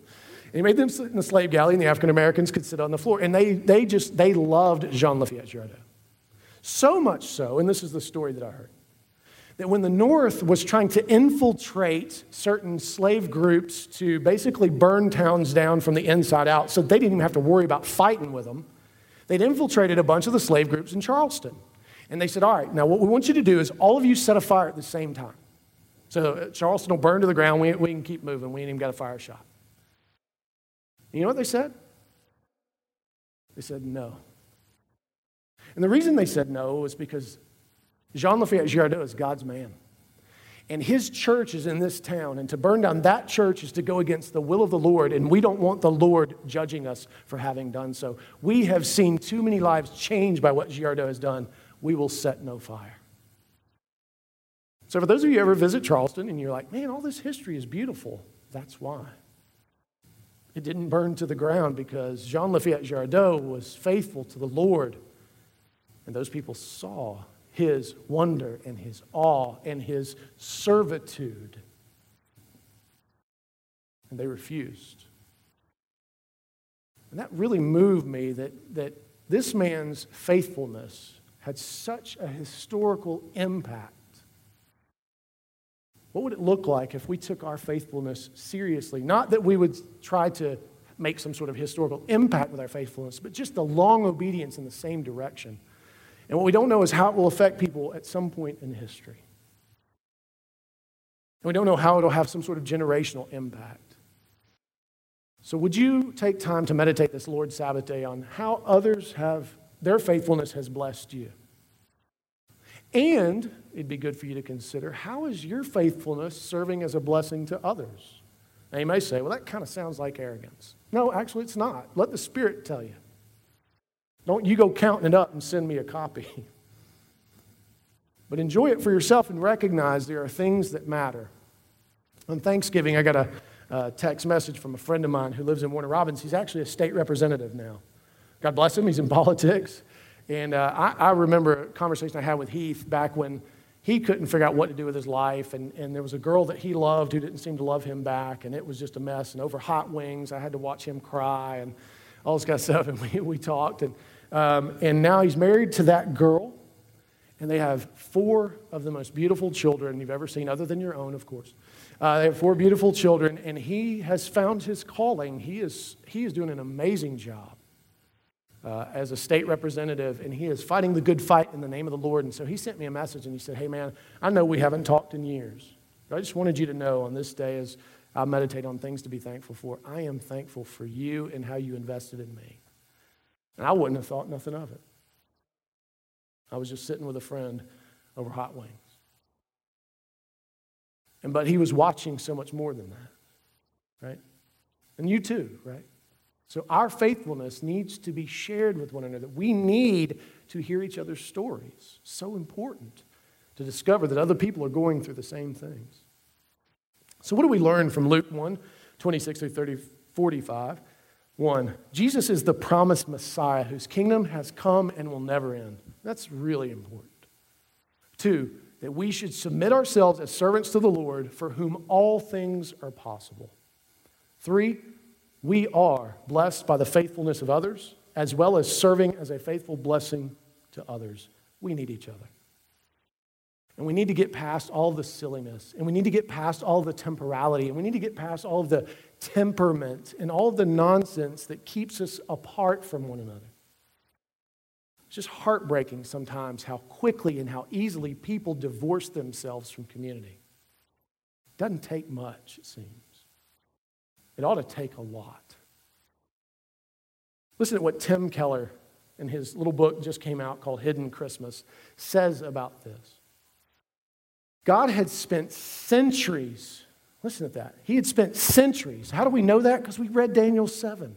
He made them sit in the slave galley, and the African Americans could sit on the floor. And they they just, they loved Jean Lafayette Girardeau. So much so, and this is the story that I heard, that when the North was trying to infiltrate certain slave groups to basically burn towns down from the inside out, so they didn't even have to worry about fighting with them, they'd infiltrated a bunch of the slave groups in Charleston. And they said, all right, now what we want you to do is all of you set a fire at the same time. So Charleston will burn to the ground. We, we can keep moving. We ain't even got a fire shot. You know what they said? They said no. And the reason they said no was because Jean Lafayette Girardeau is God's man. And his church is in this town. And to burn down that church is to go against the will of the Lord. And we don't want the Lord judging us for having done so. We have seen too many lives changed by what Girardeau has done. We will set no fire. So for those of you who ever visit Charleston and you're like, man, all this history is beautiful, that's why. It didn't burn to the ground because Jean Lafayette Girardeau was faithful to the Lord. And those people saw his wonder and his awe and his servitude. And they refused. And that really moved me that, that this man's faithfulness had such a historical impact What would it look like if we took our faithfulness seriously? Not that we would try to make some sort of historical impact with our faithfulness, but just the long obedience in the same direction. And what we don't know is how it will affect people at some point in history. And we don't know how it'll have some sort of generational impact. So would you take time to meditate this Lord's Sabbath day on how others have, their faithfulness has blessed you? And it'd be good for you to consider, how is your faithfulness serving as a blessing to others? Now you may say, well, that kind of sounds like arrogance. No, actually it's not. Let the Spirit tell you. Don't you go counting it up and send me a copy. But enjoy it for yourself and recognize there are things that matter. On Thanksgiving, I got a, a text message from a friend of mine who lives in Warner Robins. He's actually a state representative now. God bless him. He's in politics. And uh, I, I remember a conversation I had with Heath back when he couldn't figure out what to do with his life. And, and there was a girl that he loved who didn't seem to love him back. And it was just a mess. And over hot wings, I had to watch him cry and all this kind of stuff. And we, we talked. And Um, and now he's married to that girl, and they have four of the most beautiful children you've ever seen, other than your own, of course. Uh, they have four beautiful children, and he has found his calling. He is he is doing an amazing job uh, as a state representative, and he is fighting the good fight in the name of the Lord. And so he sent me a message, and he said, hey, man, I know we haven't talked in years, but I just wanted you to know on this day as I meditate on things to be thankful for, I am thankful for you and how you invested in me. And I wouldn't have thought nothing of it. I was just sitting with a friend over hot wings. And but he was watching so much more than that, right? And you too, right? So our faithfulness needs to be shared with one another. We need to hear each other's stories. So important to discover that other people are going through the same things. So what do we learn from Luke one, twenty-six through thirty, forty-five? One, Jesus is the promised Messiah whose kingdom has come and will never end. That's really important. Two, that we should submit ourselves as servants to the Lord for whom all things are possible. Three, we are blessed by the faithfulness of others as well as serving as a faithful blessing to others. We need each other. And we need to get past all the silliness, and we need to get past all the temporality, and we need to get past all of the temperament and all of the nonsense that keeps us apart from one another. It's just heartbreaking sometimes how quickly and how easily people divorce themselves from community. It doesn't take much, it seems. It ought to take a lot. Listen to what Tim Keller, in his little book just came out called Hidden Christmas, says about this. God had spent centuries, listen to that, he had spent centuries. How do we know that? Because we read Daniel seven.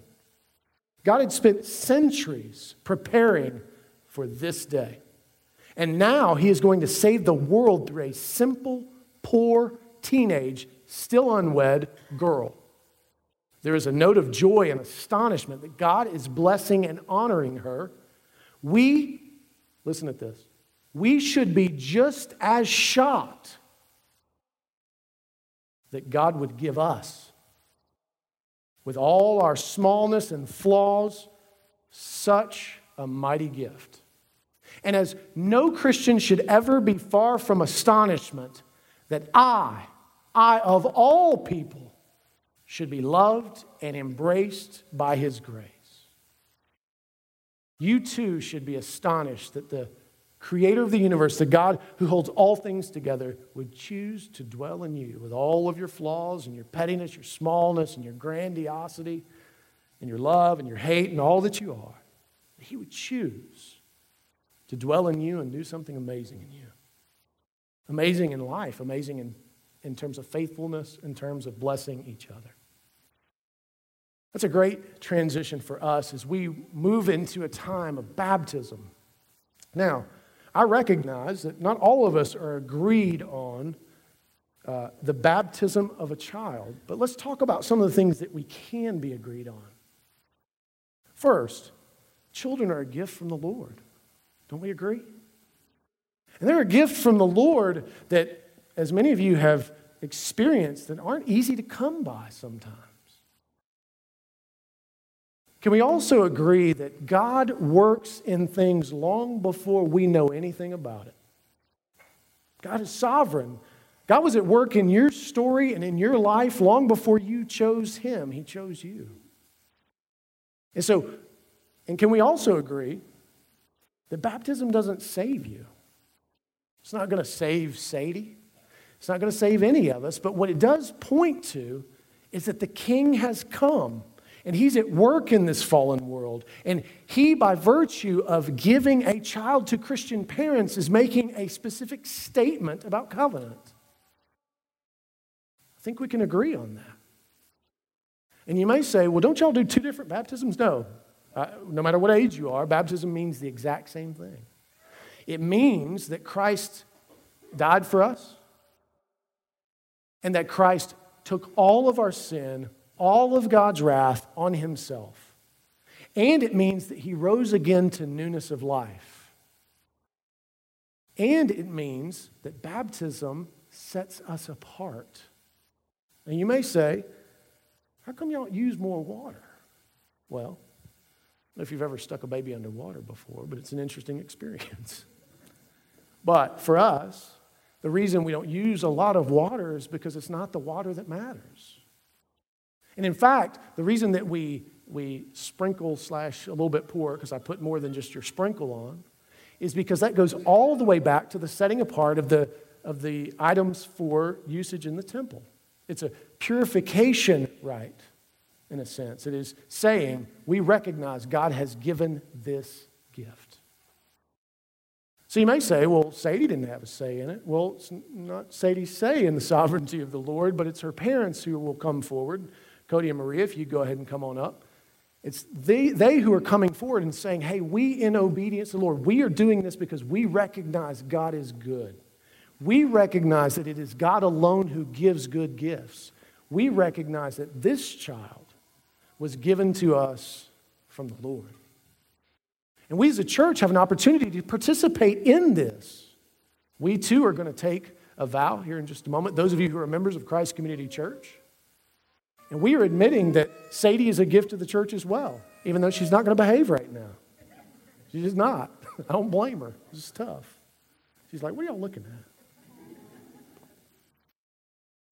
God had spent centuries preparing for this day. And now he is going to save the world through a simple, poor, teenage, still unwed girl. There is a note of joy and astonishment that God is blessing and honoring her. We, listen at this, we should be just as shocked that God would give us, with all our smallness and flaws, such a mighty gift. And as no Christian should ever be far from astonishment that I, I of all people, should be loved and embraced by His grace. You too should be astonished that the Creator of the universe, the God who holds all things together, would choose to dwell in you with all of your flaws and your pettiness, your smallness and your grandiosity and your love and your hate and all that you are. He would choose to dwell in you and do something amazing in you. Amazing in life, amazing in, in terms of faithfulness, in terms of blessing each other. That's a great transition for us as we move into a time of baptism. Now, I recognize that not all of us are agreed on uh, the baptism of a child, but let's talk about some of the things that we can be agreed on. First, children are a gift from the Lord. Don't we agree? And they're a gift from the Lord that, as many of you have experienced, that aren't easy to come by sometimes. Can we also agree that God works in things long before we know anything about it? God is sovereign. God was at work in your story and in your life long before you chose him. He chose you. And so, and can we also agree that baptism doesn't save you? It's not going to save Sadie. It's not going to save any of us. But what it does point to is that the King has come, and he's at work in this fallen world. And he, by virtue of giving a child to Christian parents, is making a specific statement about covenant. I think we can agree on that. And you may say, well, don't y'all do two different baptisms? No. Uh, no matter what age you are, baptism means the exact same thing. It means that Christ died for us, and that Christ took all of our sin, all of God's wrath on himself. And it means that he rose again to newness of life. And it means that baptism sets us apart. And you may say, how come y'all use more water? Well, I don't know if you've ever stuck a baby underwater before, but it's an interesting experience. But for us, the reason we don't use a lot of water is because it's not the water that matters. And in fact, the reason that we we sprinkle slash a little bit pour, because I put more than just your sprinkle on, is because that goes all the way back to the setting apart of the of the items for usage in the temple. It's a purification rite, in a sense. It is saying, we recognize God has given this gift. So you may say, well, Sadie didn't have a say in it. Well, it's not Sadie's say in the sovereignty of the Lord, but it's her parents who will come forward. Cody and Maria, if you go ahead and come on up. It's they, they who are coming forward and saying, hey, we in obedience to the Lord, we are doing this because we recognize God is good. We recognize that it is God alone who gives good gifts. We recognize that this child was given to us from the Lord. And we as a church have an opportunity to participate in this. We too are going to take a vow here in just a moment. Those of you who are members of Christ Community Church. And we are admitting that Sadie is a gift to the church as well, even though she's not going to behave right now. She's just not. I don't blame her. This is tough. She's like, what are y'all looking at?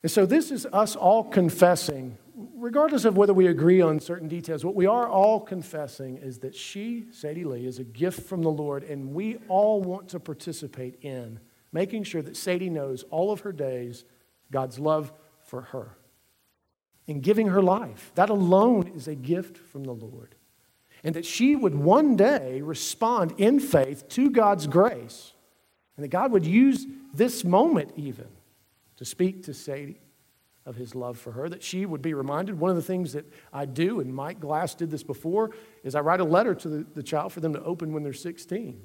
And so this is us all confessing, regardless of whether we agree on certain details, what we are all confessing is that she, Sadie Lee, is a gift from the Lord, and we all want to participate in making sure that Sadie knows all of her days God's love for her. In giving her life. That alone is a gift from the Lord. And that she would one day respond in faith to God's grace. And that God would use this moment even to speak to Sadie of his love for her. That she would be reminded. One of the things that I do, and Mike Glass did this before, is I write a letter to the, the child for them to open when they're sixteen.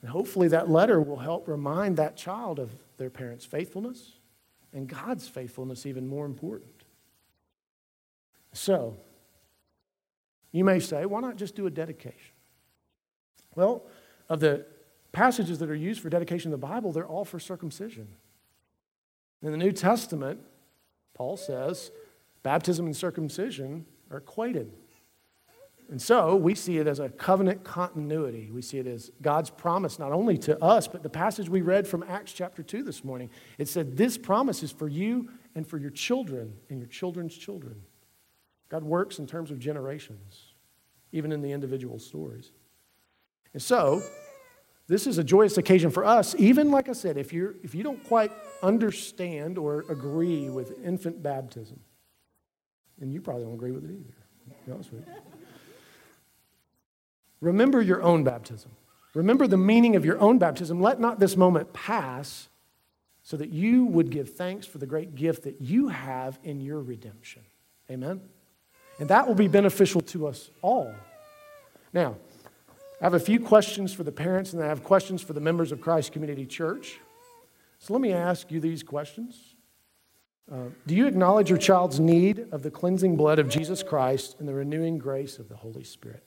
And hopefully that letter will help remind that child of their parents' faithfulness. And God's faithfulness even more important. So, you may say, why not just do a dedication? Well, of the passages that are used for dedication of the Bible, they're all for circumcision. In the New Testament, Paul says, baptism and circumcision are equated. And so, we see it as a covenant continuity. We see it as God's promise not only to us, but the passage we read from Acts chapter two this morning. It said, this promise is for you and for your children and your children's children. God works in terms of generations, even in the individual stories. And so, this is a joyous occasion for us, even, like I said, if you're if you don't quite understand or agree with infant baptism, and you probably don't agree with it either, to be honest with you. Remember your own baptism. Remember the meaning of your own baptism. Let not this moment pass so that you would give thanks for the great gift that you have in your redemption. Amen? And that will be beneficial to us all. Now, I have a few questions for the parents, and I have questions for the members of Christ Community Church. So let me ask you these questions. Uh, do you acknowledge your child's need of the cleansing blood of Jesus Christ and the renewing grace of the Holy Spirit?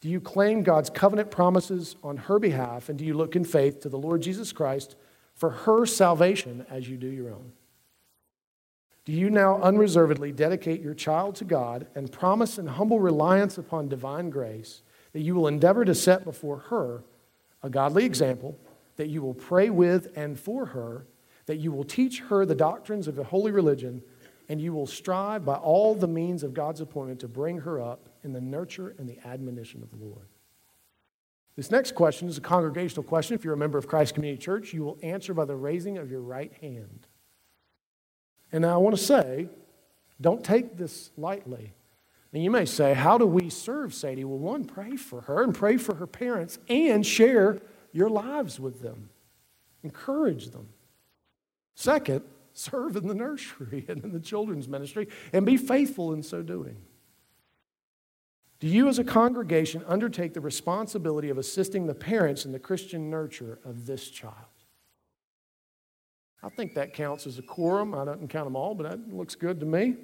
Do you claim God's covenant promises on her behalf, and do you look in faith to the Lord Jesus Christ for her salvation as you do your own? Do you now unreservedly dedicate your child to God and promise in humble reliance upon divine grace that you will endeavor to set before her a godly example that you will pray with and for her, that you will teach her the doctrines of the holy religion, and you will strive by all the means of God's appointment to bring her up in the nurture and the admonition of the Lord. This next question is a congregational question. If you're a member of Christ Community Church, you will answer by the raising of your right hand. And now I want to say, don't take this lightly. And you may say, how do we serve Sadie? Well, one, pray for her and pray for her parents and share your lives with them. Encourage them. Second, serve in the nursery and in the children's ministry and be faithful in so doing. Do you as a congregation undertake the responsibility of assisting the parents in the Christian nurture of this child? I think that counts as a quorum. I don't count them all, but that looks good to me.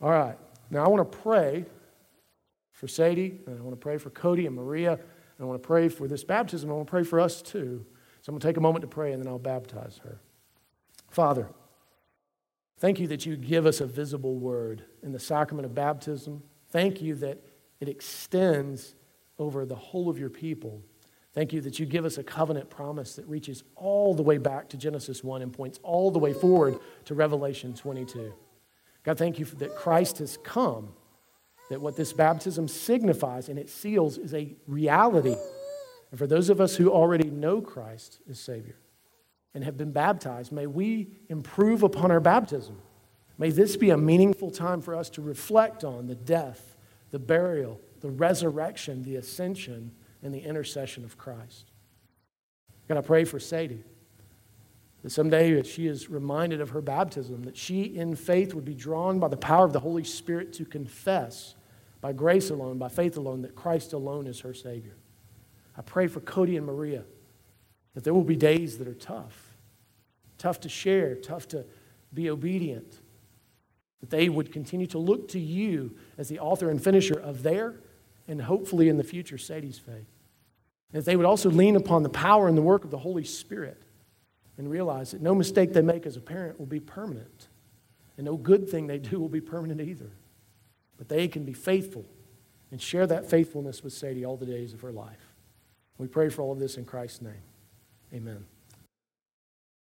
All right. Now I want to pray for Sadie, and I want to pray for Cody and Maria, and I want to pray for this baptism. I want to pray for us too. So I'm going to take a moment to pray, and then I'll baptize her. Father, thank you that you give us a visible word in the sacrament of baptism. Thank you that it extends over the whole of your people. Thank you that you give us a covenant promise that reaches all the way back to Genesis one and points all the way forward to Revelation twenty-two. God, thank you for that Christ has come, that what this baptism signifies and it seals is a reality. And for those of us who already know Christ as Savior and have been baptized, may we improve upon our baptism. May this be a meaningful time for us to reflect on the death, the burial, the resurrection, the ascension, and the intercession of Christ. God, I pray for Sadie, that someday as she is reminded of her baptism, that she in faith would be drawn by the power of the Holy Spirit to confess by grace alone, by faith alone, that Christ alone is her Savior. I pray for Cody and Maria, that there will be days that are tough, tough to share, tough to be obedient, that they would continue to look to you as the author and finisher of their, and hopefully in the future, Sadie's faith. And that they would also lean upon the power and the work of the Holy Spirit and realize that no mistake they make as a parent will be permanent, and no good thing they do will be permanent either. But they can be faithful and share that faithfulness with Sadie all the days of her life. We pray for all of this in Christ's name. Amen.